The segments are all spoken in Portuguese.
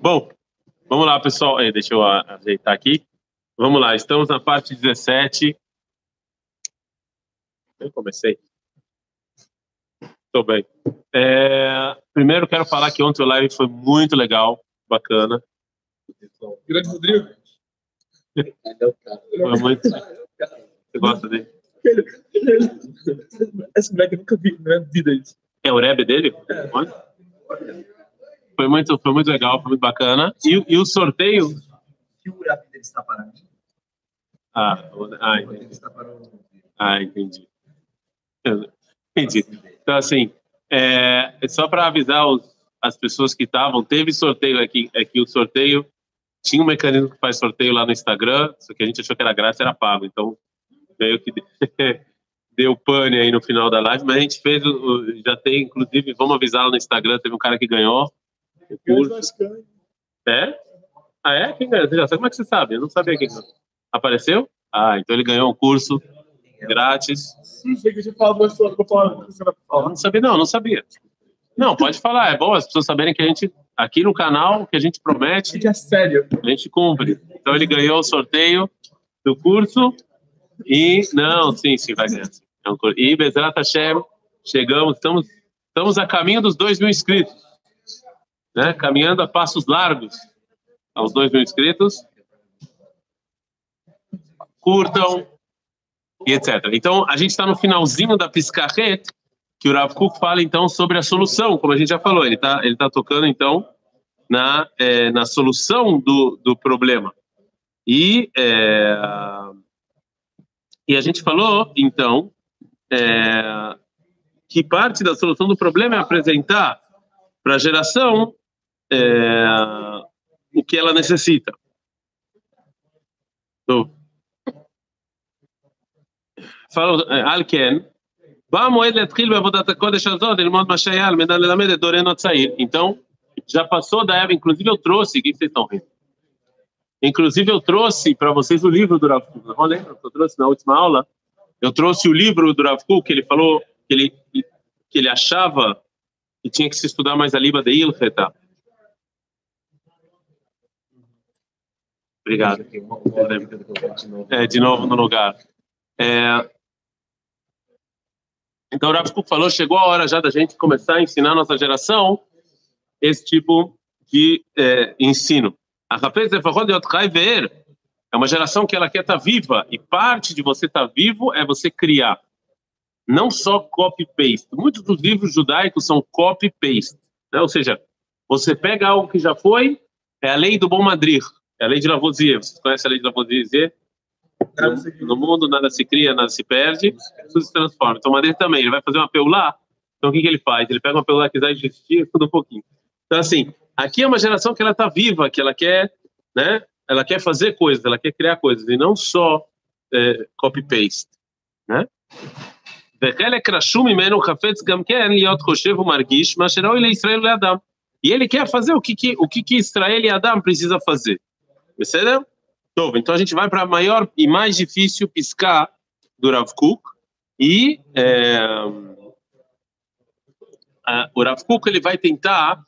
Bom, vamos lá, pessoal. Deixa eu ajeitar aqui. Vamos lá, estamos na parte 17. Eu comecei. Estou bem. Primeiro, quero falar que ontem a live foi muito legal, bacana. Grande Rodrigo. Foi muito... Você gosta dele? Esse moleque eu nunca vi na minha vida isso. É o Rebbe dele? É. Foi muito legal, foi muito bacana. E o sorteio... O Rebbe dele está para mim. Entendi. Então, assim, só para avisar as pessoas que estavam, teve sorteio aqui. O sorteio tinha um mecanismo que faz sorteio lá no Instagram, só que a gente achou que era grátis, era pago. Então, veio que deu pane aí no final da live, mas a gente fez, já tem, inclusive, vamos avisar lá no Instagram, teve um cara que ganhou o curso. É? Ah, é? Quem ganhou? Você já sabe? Como é que você sabe? Eu não sabia quem ganhou. Apareceu? Ah, então ele ganhou um curso grátis. Sim, sei que a gente fala duas coisas, vou falar. Não sabia. Não, pode falar, é bom as pessoas saberem que a gente, aqui no canal, o que a gente promete, é sério. A gente cumpre. Então ele ganhou o sorteio do curso e, sim, vai ganhar. E Bezerrat Hashem, chegamos, estamos a caminho dos 2.000 inscritos, né? Caminhando a passos largos aos 2.000 inscritos. Curtam e etc. Então, a gente está no finalzinho da Piscarreta, que o Rav Kook fala, então, sobre a solução, como a gente já falou. Ele tá tocando, então, na solução do problema. E a gente falou, então, que parte da solução do problema é apresentar para a geração o que ela necessita. Então, fala, Alken, então, já passou da época, inclusive eu trouxe, que vocês estão rindo? Inclusive eu trouxe para vocês o livro do Rav Kook, não lembra que eu trouxe na última aula? Eu trouxe o livro do Rav Kook, que ele falou que ele achava que tinha que se estudar mais a Liba de Ilcheta. Obrigado. De novo no lugar. Então o Rav Kook falou, chegou a hora já da gente começar a ensinar a nossa geração esse tipo de ensino. A rapaz é uma geração que ela quer estar viva, e parte de você estar vivo é você criar, não só copy-paste. Muitos dos livros judaicos são copy-paste, né? Ou seja, você pega algo que já foi, é a lei do bom Madrid, é a lei de Lavoisier. Vocês conhecem a lei de Lavoisier? No mundo nada se cria, nada se perde, tudo se transforma. Então Madrid também, ele vai fazer uma peulá. Então o que ele faz? Ele pega uma peulá que já existia, tudo um pouquinho. Então assim, aqui é uma geração que ela está viva, que ela quer, né? Ela quer fazer coisas, ela quer criar coisas, e não só copy-paste, né? E ele quer fazer o que Israel e Adam precisa fazer. Percebeu? Então a gente vai para a maior e mais difícil piscar do Rav Kook. E o Rav Kook, ele vai tentar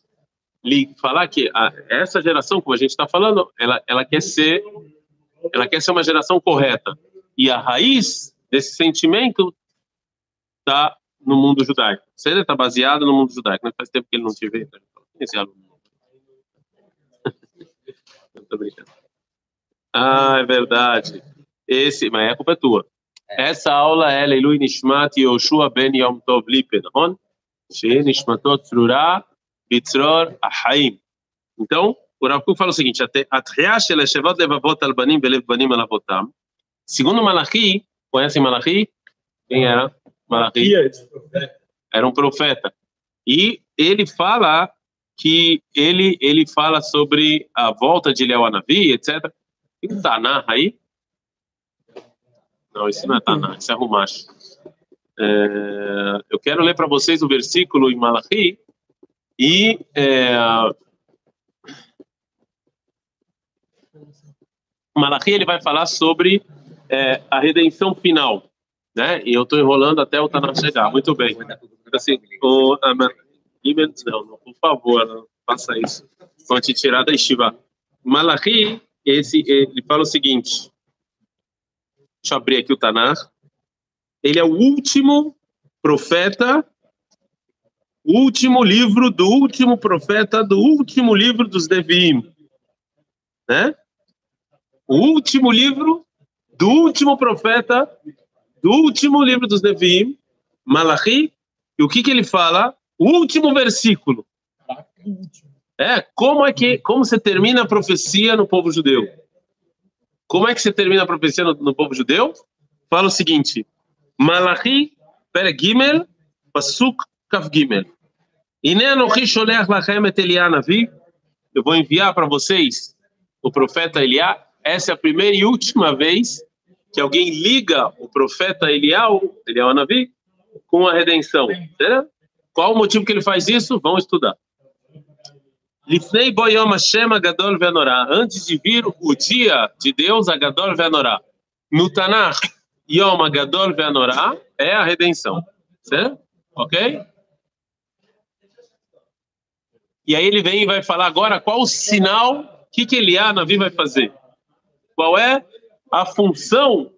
lhe falar que essa geração, como a gente está falando, ela quer ser uma geração correta. E a raiz desse sentimento está no mundo judaico. Você está baseado no mundo judaico. Né? Faz tempo que ele não te vê. Então esse aluno. Eu estou brincando. Ah, é verdade. Mas a culpa é tua. Essa aula é Leilui Nishmat Yoshua Ben Yom Tov Lipenon She Nishmatot Tzrura Bitzror Ahaim. Então, o Rav Kook fala o seguinte: segundo Malachi, conhecem Malachi? Quem era? Malachi era um profeta. E ele fala que ele fala sobre a volta de Eliyahu HaNavi, etc. Tem Taná aí? Não, isso não é Taná, isso é Rumash. Eu quero ler para vocês o versículo em Malachi e Malachi, ele vai falar sobre a redenção final, né? E eu estou enrolando até o Taná chegar. Muito bem. Assim, não, por favor, não faça isso. vão te tirar da Yeshiva. Malachi, ele fala o seguinte, deixa eu abrir aqui o Tanakh, ele é o último profeta, o último livro do último profeta, do último livro dos Neviim, né? O último livro do último profeta, do último livro dos Neviim, Malachi, e o que que ele fala? O último versículo. Como você termina a profecia no povo judeu? Como é que você termina a profecia no povo judeu? Fala o seguinte, Malachi, per Gimel, Pasuk, Kaf Gimel. Ine anochi sholech lachem et Eliyahu HaNavi. Eu vou enviar para vocês o profeta Eliá. Essa é a primeira e última vez que alguém liga o profeta Eliyahu HaNavi, com a redenção. Entendeu? Qual o motivo que ele faz isso? Vão estudar. Lifnei boyom Hashem agadol ve'anorá. Antes de vir o dia de Deus, agadol ve'anorá. No Tanakh, yom agadol ve'anorá é a redenção. Certo? Ok? E aí ele vem e vai falar agora qual o sinal que Eliyahu HaNavi vai fazer. Qual é a função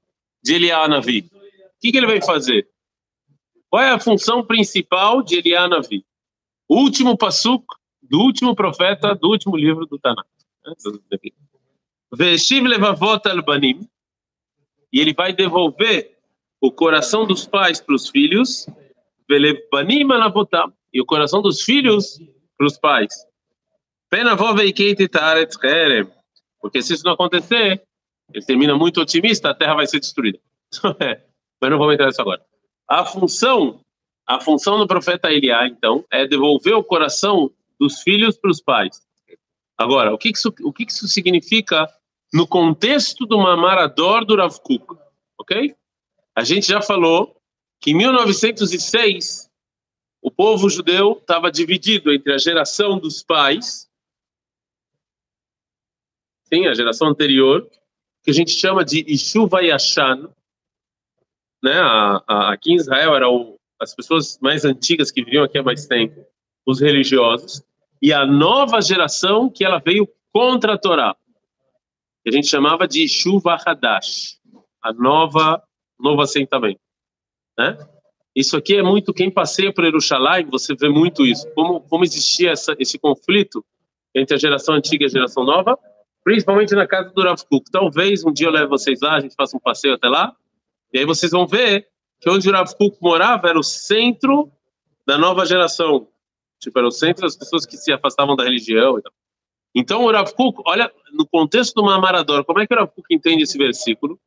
de Eliyahu HaNavi? O que ele vai fazer? Qual é a função principal de Eliyahu HaNavi? O último passuco do último profeta, do último livro do Tanakh. Ve'eshiv levavot al banim. E ele vai devolver o coração dos pais para os filhos. Ve'lev banim alavotam. E o coração dos filhos para os pais. Penavó ve'iketi ta'aretz cherem. Porque se isso não acontecer, ele termina muito otimista, a terra vai ser destruída. Mas não vamos entrar nisso agora. A função do profeta Eliá, então, é devolver o coração dos filhos para os pais. Agora, o que isso significa no contexto do mamarador do Rav Kook? Ok? A gente já falou que em 1906, o povo judeu estava dividido entre a geração dos pais, sim, a geração anterior, que a gente chama de Yeshuva Yashan, né? Aqui em Israel eram as pessoas mais antigas que viviam aqui há mais tempo, os religiosos, e a nova geração que ela veio contra a Torá, que a gente chamava de Yeshuva Hadash, novo assentamento, né? Isso aqui é muito, quem passeia por Jerusalém, você vê muito isso, como existia esse conflito entre a geração antiga e a geração nova, principalmente na casa do Rav Kook. Talvez um dia eu leve vocês lá, a gente faça um passeio até lá, e aí vocês vão ver que onde o Rav Kook morava era o centro da nova geração. Tipo, era o centro das pessoas que se afastavam da religião e tal. Então o Rav Kook, olha, no contexto do Mamarador, como é que o Rav Kook entende esse versículo?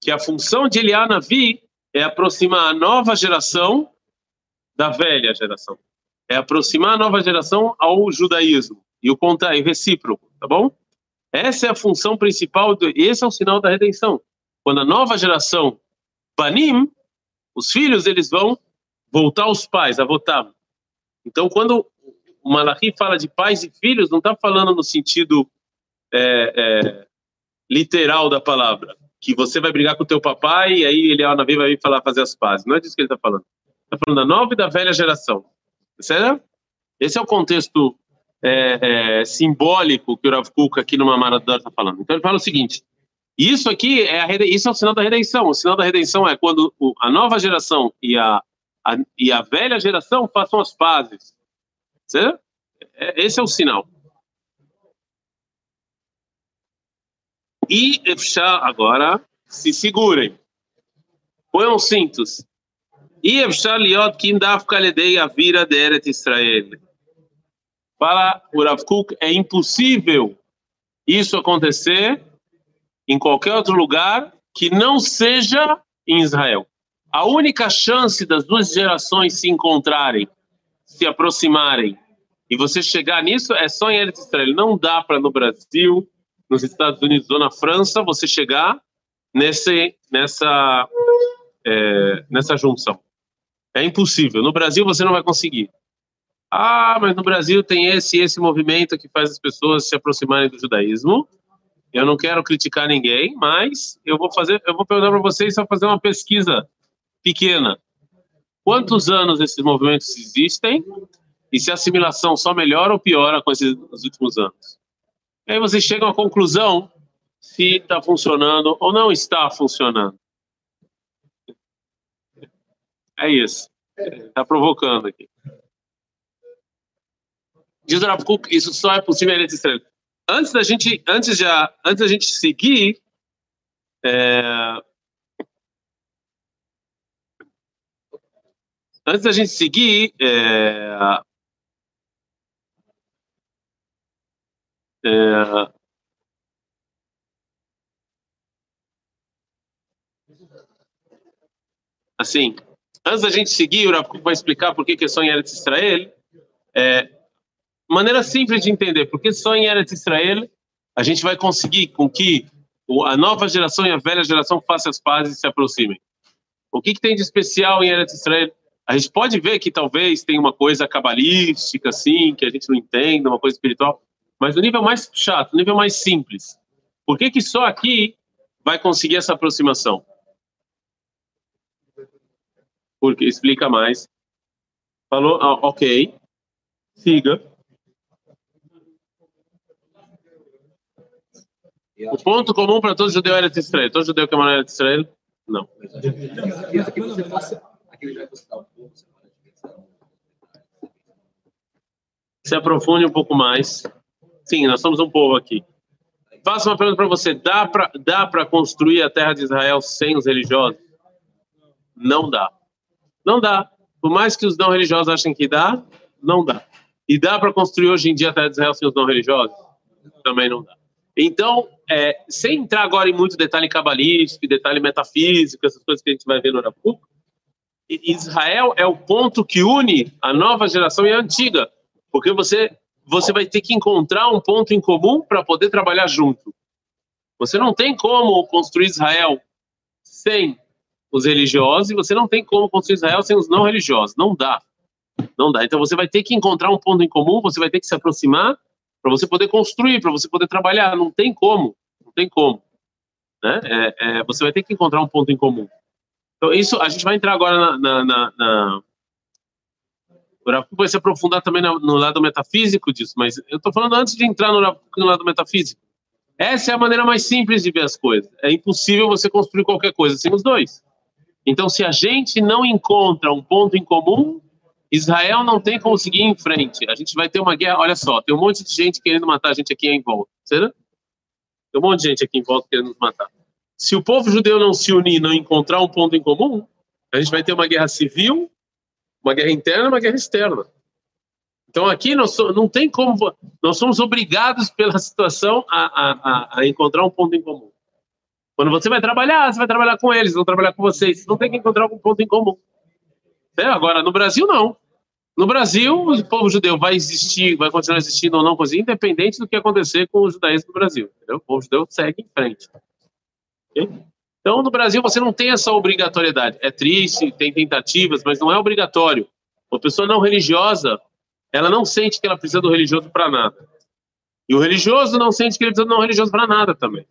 Que a função de Eliyahu HaNavi é aproximar a nova geração da velha geração. É aproximar a nova geração ao judaísmo. E o contrário, o recíproco, tá bom? Essa é a função principal, esse é o sinal da redenção. Quando a nova geração, Banim, os filhos, eles vão voltar aos pais, a votar. Então, quando o Malachi fala de pais e filhos, não está falando no sentido literal da palavra, que você vai brigar com o teu papai e aí Eliyahu HaNavi vai vir falar, fazer as pazes. Não é disso que ele está falando. Está falando da nova e da velha geração. Certo? Esse é o contexto simbólico que o Rav Kook aqui no Mamarador está falando. Então, ele fala o seguinte. Isso aqui isso é o sinal da redenção. O sinal da redenção é quando a nova geração e a velha geração façam as pazes. Certo? Esse é o sinal. E agora se segurem. Põem os cintos. E fala o Rav Kook, é impossível isso acontecer em qualquer outro lugar que não seja em Israel. A única chance das duas gerações se encontrarem, se aproximarem, e você chegar nisso é só em Eretz Israel. Não dá para no Brasil, nos Estados Unidos ou na França, você chegar nessa junção. É impossível. No Brasil você não vai conseguir. Ah, mas no Brasil tem esse movimento que faz as pessoas se aproximarem do judaísmo. Eu não quero criticar ninguém, mas eu vou perguntar para vocês, só fazer uma pesquisa pequena. Quantos anos esses movimentos existem e se a assimilação só melhora ou piora com esses nos últimos anos. E aí você chega a uma conclusão se está funcionando ou não está funcionando. É isso. Está provocando aqui. Diz o Rav Kook, isso só é possível em Israel. Antes da gente seguir, antes da gente seguir, o Rav Kook vai explicar por que é só em Eretz Israel. Maneira simples de entender, porque só em Eretz Israel a gente vai conseguir com que a nova geração e a velha geração façam as pazes e se aproximem. O que tem de especial em Eretz Israel? A gente pode ver que talvez tem uma coisa cabalística, assim, que a gente não entenda, uma coisa espiritual, mas no nível mais chato, no nível mais simples. Por que só aqui vai conseguir essa aproximação? Porque explica mais. Falou, ok, siga. O ponto comum para todo judeu era Israel. Todo judeu que é era Israel? Não. Se aprofunde um pouco mais. Sim, nós somos um povo aqui. Faço uma pergunta para você. Dá para construir a terra de Israel sem os religiosos? Não dá. Não dá. Por mais que os não religiosos achem que dá, não dá. E dá para construir hoje em dia a terra de Israel sem os não religiosos? Também não dá. Então, sem entrar agora em muito detalhe cabalístico, detalhe metafísico, essas coisas que a gente vai ver no Rav Kook, Israel é o ponto que une a nova geração e a antiga, porque você vai ter que encontrar um ponto em comum para poder trabalhar junto. Você não tem como construir Israel sem os religiosos e você não tem como construir Israel sem os não religiosos. Não dá. Não dá. Então você vai ter que encontrar um ponto em comum, você vai ter que se aproximar para você poder construir, para você poder trabalhar. Não tem como. Não tem como. Né? Você vai ter que encontrar um ponto em comum. Então, isso, a gente vai entrar agora O Rav Kook vai se aprofundar também no lado metafísico disso, mas eu estou falando antes de entrar no lado metafísico. Essa é a maneira mais simples de ver as coisas. É impossível você construir qualquer coisa sem os dois. Então, se a gente não encontra um ponto em comum, Israel não tem como seguir em frente. A gente vai ter uma guerra. Olha só, tem um monte de gente querendo matar a gente aqui em volta. Será? Tem um monte de gente aqui em volta querendo nos matar. Se o povo judeu não se unir, não encontrar um ponto em comum, a gente vai ter uma guerra civil, uma guerra interna e uma guerra externa. Então aqui não tem como... Nós somos obrigados pela situação a encontrar um ponto em comum. Quando você vai trabalhar com eles, vão trabalhar com vocês. Você não tem que encontrar algum ponto em comum. Agora, no Brasil, não. No Brasil, o povo judeu vai existir, vai continuar existindo ou não, independente do que acontecer com o judaísmo no Brasil. Entendeu? O povo judeu segue em frente. Okay? Então, no Brasil, você não tem essa obrigatoriedade. É triste, tem tentativas, mas não é obrigatório. Uma pessoa não religiosa, ela não sente que ela precisa do religioso para nada. E o religioso não sente que ele precisa do não religioso para nada também.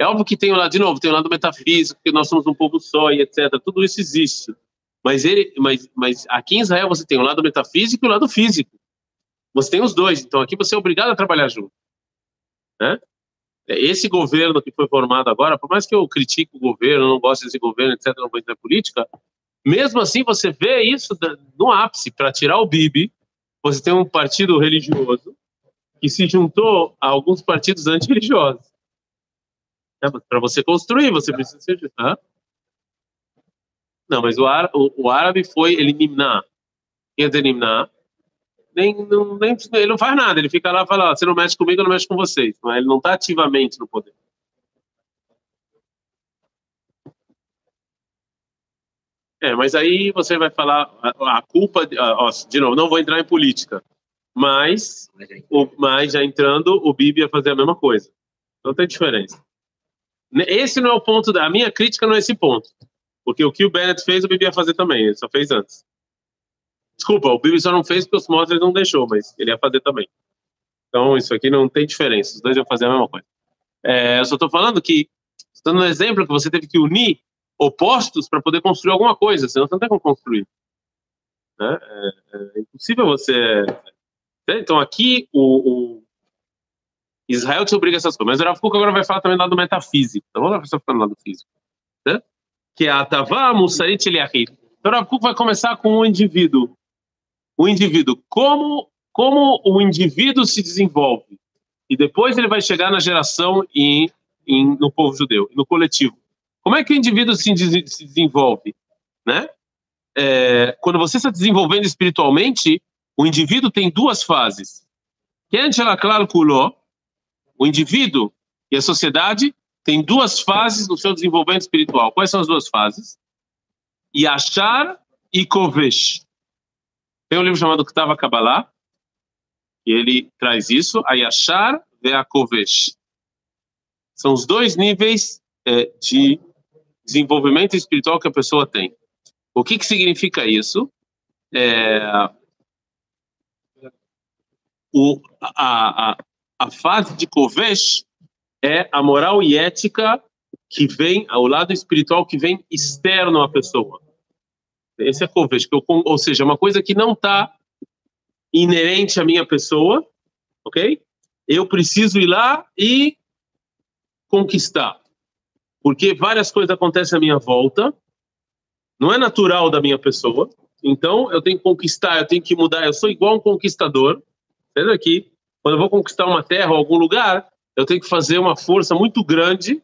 É óbvio que tem o lado, de novo, tem o lado metafísico, que nós somos um povo só e etc. Tudo isso existe. Mas aqui em Israel você tem o lado metafísico e o lado físico. Você tem os dois. Então aqui você é obrigado a trabalhar junto. Né? Esse governo que foi formado agora, por mais que eu critique o governo, não gosto desse governo, etc., não vou entrar em política, mesmo assim você vê isso no ápice. Para tirar o Bibi, você tem um partido religioso que se juntou a alguns partidos antirreligiosos. Para você construir, você precisa se juntar. Não, mas o árabe foi ele nimnar. Quer dizer, nimnar? Ele não faz nada, ele fica lá e fala, você não mexe comigo, eu não mexo com vocês. Mas ele não está ativamente no poder. Mas aí você vai falar a culpa... de novo, não vou entrar em política. Mas já entrando, o Bibi ia fazer a mesma coisa. Não tem diferença. Esse não é o ponto, a minha crítica não é esse ponto. Porque o que o Bennett fez, o Bibi ia fazer também, ele só fez antes. Desculpa, o Bibi só não fez porque os Moses não deixou, mas ele ia fazer também. Então isso aqui não tem diferença, os dois iam fazer a mesma coisa. Eu só estou falando que, estou dando um exemplo que você teve que unir opostos para poder construir alguma coisa, senão você não tem como construir. Né? É impossível você... Né? Então aqui o Israel te obriga a essas coisas. Mas o Rav Kook agora vai falar também do lado metafísico. Então vamos lá só ficar no lado físico. Né? Que é a Atavá Musarit Eliahid. Então o Rav Kook vai começar com o indivíduo. O indivíduo. Como o indivíduo se desenvolve. E depois ele vai chegar na geração no povo judeu, no coletivo. Como é que o indivíduo se desenvolve? Né? Quando você está desenvolvendo espiritualmente, o indivíduo tem duas fases. O indivíduo e a sociedade têm duas fases no seu desenvolvimento espiritual. Quais são as duas fases? Yashar e Kovesh. Tem um livro chamado Octava Cabala, e ele traz isso, a Yashar e a Kovesh. São os dois níveis de desenvolvimento espiritual que a pessoa tem. O que significa isso? A fase de Kovesh é a moral e ética que vem, ao lado espiritual que vem externo à pessoa. Esse é Kovesh, ou seja, uma coisa que não está inerente à minha pessoa, ok? Eu preciso ir lá e conquistar, porque várias coisas acontecem à minha volta, não é natural da minha pessoa, então eu tenho que conquistar, eu tenho que mudar, eu sou igual um conquistador, entendeu aqui? Quando eu vou conquistar uma terra ou algum lugar, eu tenho que fazer uma força muito grande,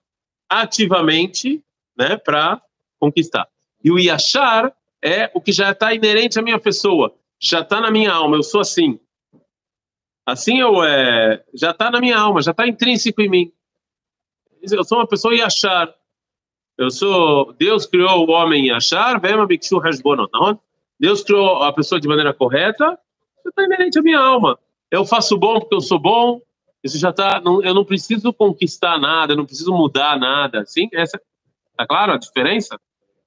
ativamente, né, para conquistar. E o Yashar é o que já está inerente à minha pessoa, já está na minha alma, eu sou assim. Assim já está na minha alma, já está intrínseco em mim. Eu sou uma pessoa Yashar. Deus criou o homem Yashar, Deus criou a pessoa de maneira correta, já está inerente à minha alma. Eu faço bom porque eu sou bom, isso já está, eu não preciso conquistar nada, eu não preciso mudar nada. Sim, tá claro a diferença?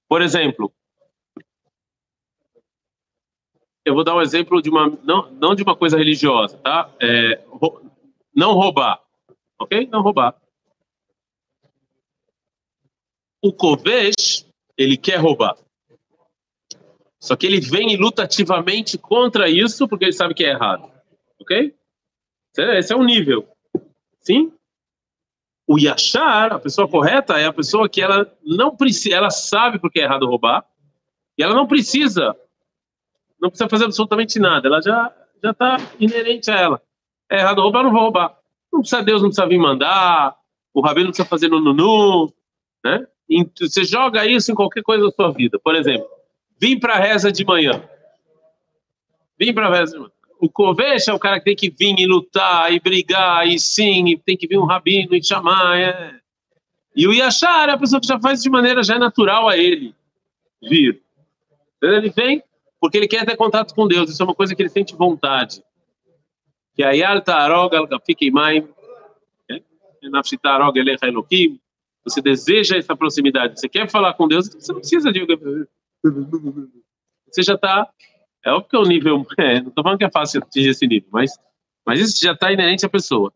Por exemplo, eu vou dar um exemplo de não de uma coisa religiosa, tá? Não roubar, ok? Não roubar. O Kovesh, ele quer roubar. Só que ele vem e luta ativamente contra isso, porque ele sabe que é errado, ok? Esse é um nível, sim? O Yashar, a pessoa correta, é a pessoa que ela não precisa, ela sabe porque é errado roubar, e ela não precisa fazer absolutamente nada, ela já está inerente a ela. É errado roubar, não vou roubar. Não precisa, Deus não precisa vir mandar, o Rabino não precisa fazer nununu, né? Você joga isso em qualquer coisa da sua vida. Por exemplo, vim para a reza de manhã. O Kovesh é o cara que tem que vir e lutar, e brigar, e sim, e tem que vir um Rabino e chamar. E o Yashar é a pessoa que já faz de maneira já natural a ele vir. Ele vem porque ele quer ter contato com Deus. Isso é uma coisa que ele sente vontade. Que aí alta aroga, fica em maim, nafshita aroga elecha elokim. Você deseja essa proximidade, você quer falar com Deus, você não precisa de... Você já está... É óbvio que é um nível... não estou falando que é fácil atingir esse nível, mas isso já está inerente à pessoa.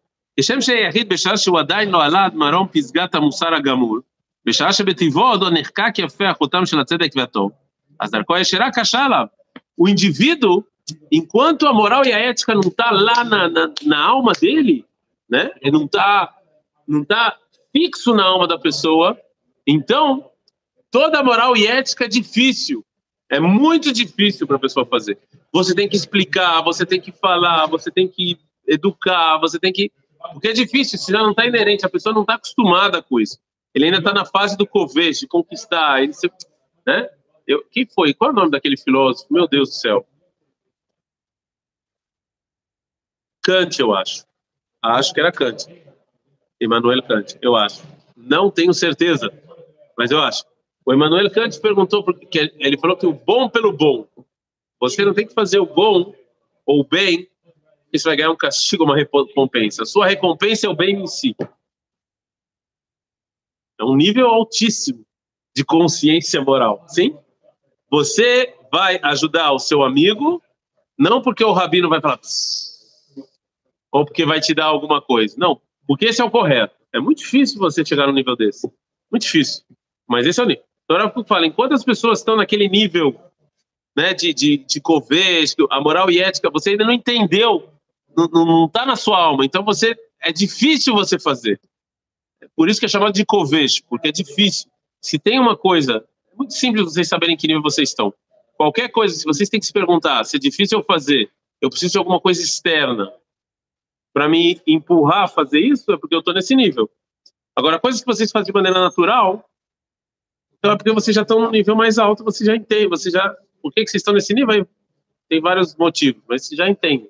O indivíduo, enquanto a moral e a ética não está lá na alma dele, né? Ele não está fixo na alma da pessoa, então toda moral e ética é difícil, é muito difícil para a pessoa fazer. Você tem que explicar, você tem que falar, você tem que educar, você tem que... Porque é difícil, senão não está inerente, a pessoa não está acostumada com isso. Ele ainda está na fase do covejo, de conquistar, né? Quem foi? Qual é o nome daquele filósofo? Meu Deus do céu. Kant, eu acho. Acho que era Kant. Immanuel Kant, eu acho. Não tenho certeza, mas eu acho. O Immanuel Kant perguntou, porque ele falou que o bom pelo bom. Você não tem que fazer o bom ou o bem, que você vai ganhar um castigo, uma recompensa. A sua recompensa é o bem em si. É um nível altíssimo de consciência moral, sim? Você vai ajudar o seu amigo, não porque o Rabino vai falar, ou porque vai te dar alguma coisa, não. Porque esse é o correto. É muito difícil você chegar num nível desse. Muito difícil. Mas esse é o nível. Então, eu falo, enquanto as pessoas estão naquele nível né, de Covês, a moral e ética, você ainda não entendeu, não está na sua alma, então você, é difícil você fazer. É por isso que é chamado de Covês, porque é difícil. Se tem uma coisa, é muito simples vocês saberem que nível vocês estão. Qualquer coisa, se vocês têm que se perguntar, se é difícil eu fazer, eu preciso de alguma coisa externa para me empurrar a fazer isso, é porque eu estou nesse nível. Agora, coisas que vocês fazem de maneira natural, então é porque vocês já estão num nível mais alto, você já entende, você já... Por que vocês estão nesse nível? Tem vários motivos, mas você já entende.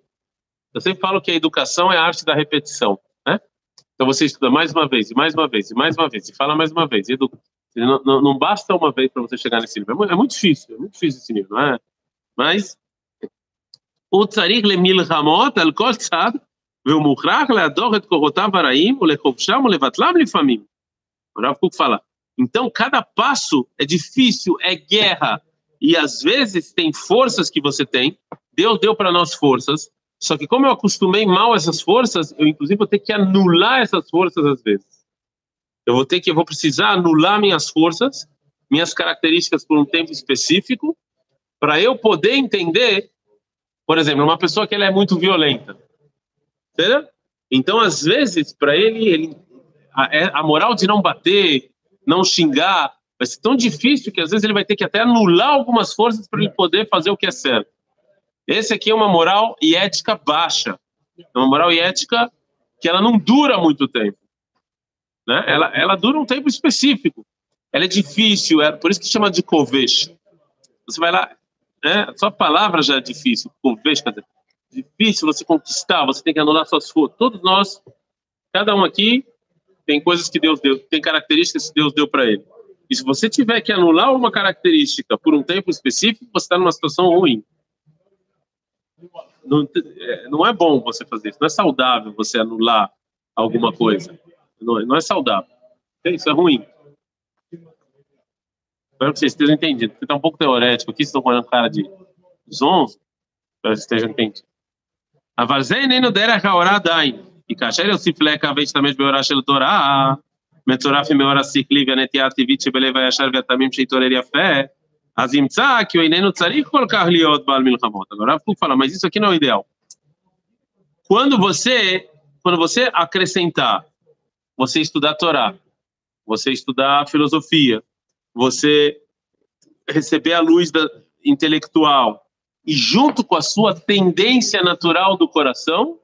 Eu sempre falo que a educação é a arte da repetição, né? Então você estuda mais uma vez, e mais uma vez, e mais uma vez, e fala mais uma vez, e educa. Não basta uma vez para você chegar nesse nível. É muito difícil esse nível, não é? Mas o tzarich lemil hamot al kol tzad ve'umukhrach le'ador et korotav haraim u'lechovsham u'levatlam lifamim. O Rav Kook fala. Então cada passo é difícil, é guerra, e às vezes tem forças que você tem. Deus deu para nós forças, só que como eu acostumei mal essas forças, eu inclusive vou ter que anular essas forças às vezes. Eu vou precisar anular minhas forças, minhas características por um tempo específico, para eu poder entender, por exemplo, uma pessoa que ela é muito violenta. Entendeu? Então, às vezes, para ele a moral de não bater, não xingar, vai ser tão difícil que às vezes ele vai ter que até anular algumas forças para ele poder fazer o que é certo. Esse aqui é uma moral e ética baixa. É uma moral e ética que ela não dura muito tempo. Né? Ela dura um tempo específico. Ela é difícil, por isso que chama de covesh. Você vai lá, né? Só a palavra já é difícil, covesh, quer dizer, difícil você conquistar, você tem que anular suas forças. Todos nós, cada um aqui, tem coisas que Deus deu, tem características que Deus deu para ele. E se você tiver que anular uma característica por um tempo específico, você está numa situação ruim. Não é bom você fazer isso, não é saudável você anular alguma coisa. Não é saudável. Isso é ruim. Espero que vocês estejam entendidos. Porque está um pouco teorético aqui, vocês estão falando cara de zonzo. Espero que vocês estejam entendidos. A vazei nem no dera haorá dain. E kasher eu sifleca a vez também de beorá shel torá. Metzoraf meorá sikli venetiat tivit beleva yashar vetamim sheitorei yafé. As imtsa que o ineno tzarich kolkach liot bal milchamot. Agora Rav Kook fala, mas isso aqui não é o ideal. Quando você acrescentar, você estudar a Torá, você estudar a filosofia, você receber a luz intelectual, e junto com a sua tendência natural do coração,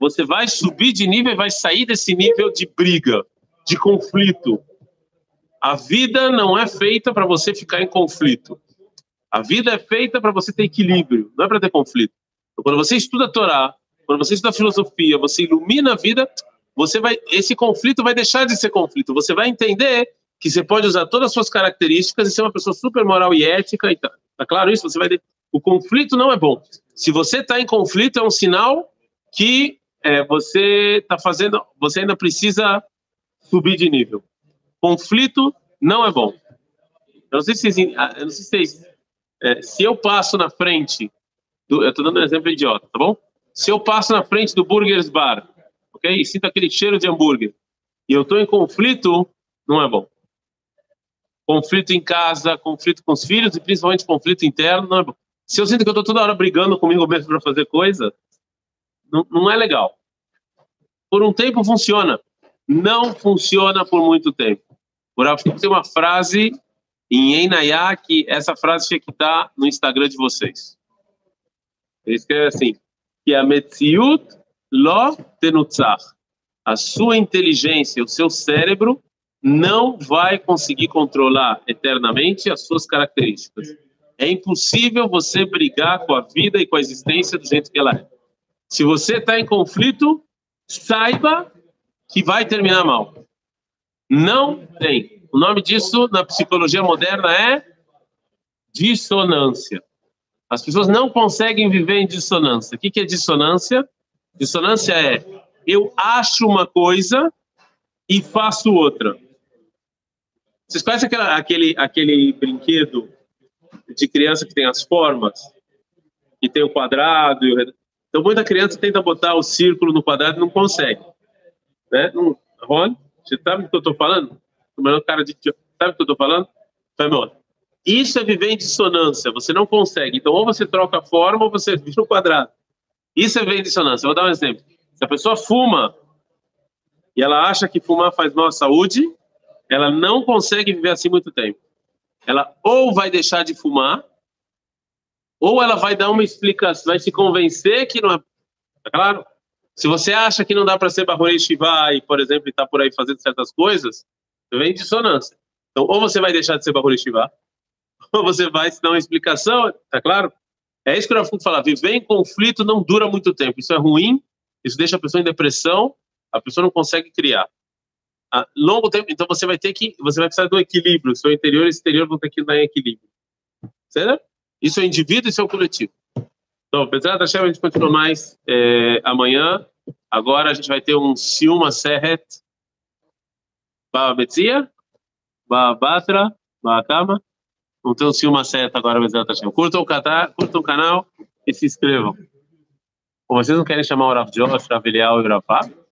você vai subir de nível e vai sair desse nível de briga, de conflito. A vida não é feita para você ficar em conflito. A vida é feita para você ter equilíbrio, não é para ter conflito. Então, quando você estuda a Torá, quando você estuda a filosofia, você ilumina a vida... esse conflito vai deixar de ser conflito. Você vai entender que você pode usar todas as suas características e ser uma pessoa super moral e ética. E tá claro isso? O conflito não é bom. Se você está em conflito, é um sinal que você está fazendo. Você ainda precisa subir de nível. Conflito não é bom. Se eu passo na frente do, eu estou dando um exemplo idiota, tá bom? Se eu passo na frente do Burgers Bar, ok? E sinto aquele cheiro de hambúrguer, e eu estou em conflito, não é bom. Conflito em casa, conflito com os filhos, e principalmente conflito interno, não é bom. Se eu sinto que eu estou toda hora brigando comigo mesmo para fazer coisa, não é legal. Por um tempo funciona. Não funciona por muito tempo. O Rav Kook tem uma frase em Einayá, que essa frase tinha que estar no Instagram de vocês. Ele escreve assim, que a Metziut Lo tenutzach. A sua inteligência, o seu cérebro, não vai conseguir controlar eternamente as suas características. É impossível você brigar com a vida e com a existência do jeito que ela é. Se você está em conflito, saiba que vai terminar mal. Não tem. O nome disso na psicologia moderna é dissonância. As pessoas não conseguem viver em dissonância. O que é dissonância? Dissonância é, eu acho uma coisa e faço outra. Vocês conhecem aquele brinquedo de criança que tem as formas? Que tem o quadrado e o redondo. Então, muita criança tenta botar o círculo no quadrado e não consegue. Né? Rony, você sabe o que eu estou falando? Sabe o que eu estou falando? Tá bom. Isso é viver em dissonância, você não consegue. Então, ou você troca a forma ou você vira o quadrado. Isso é viver em dissonância. Vou dar um exemplo. Se a pessoa fuma e ela acha que fumar faz mal à saúde, ela não consegue viver assim muito tempo. Ela ou vai deixar de fumar, ou ela vai dar uma explicação, vai se convencer que não é... Tá claro? Se você acha que não dá para ser Bahurei Shivá e, por exemplo, está por aí fazendo certas coisas, você vem em dissonância. Então, ou você vai deixar de ser Bahurei Shivá, ou você vai se dar uma explicação, tá claro? É isso que eu vou falar, viver em conflito não dura muito tempo, isso é ruim, isso deixa a pessoa em depressão, a pessoa não consegue criar. A longo tempo, então você vai precisar do equilíbrio, seu interior e exterior vão ter que dar em equilíbrio. Certo? Isso é o indivíduo e isso é o coletivo. Então, Bezerra da Chave, a gente continua mais amanhã. Agora a gente vai ter um Siuma Serret, Ba Metzia, Ba Batra, Ba Kama. Não tem um Siuma Serret agora, Bezerra da Chave. Curtam o canal e se inscrevam. Vocês não querem chamar o Rav Josh, Rav Eliyahu e o Rav Pá?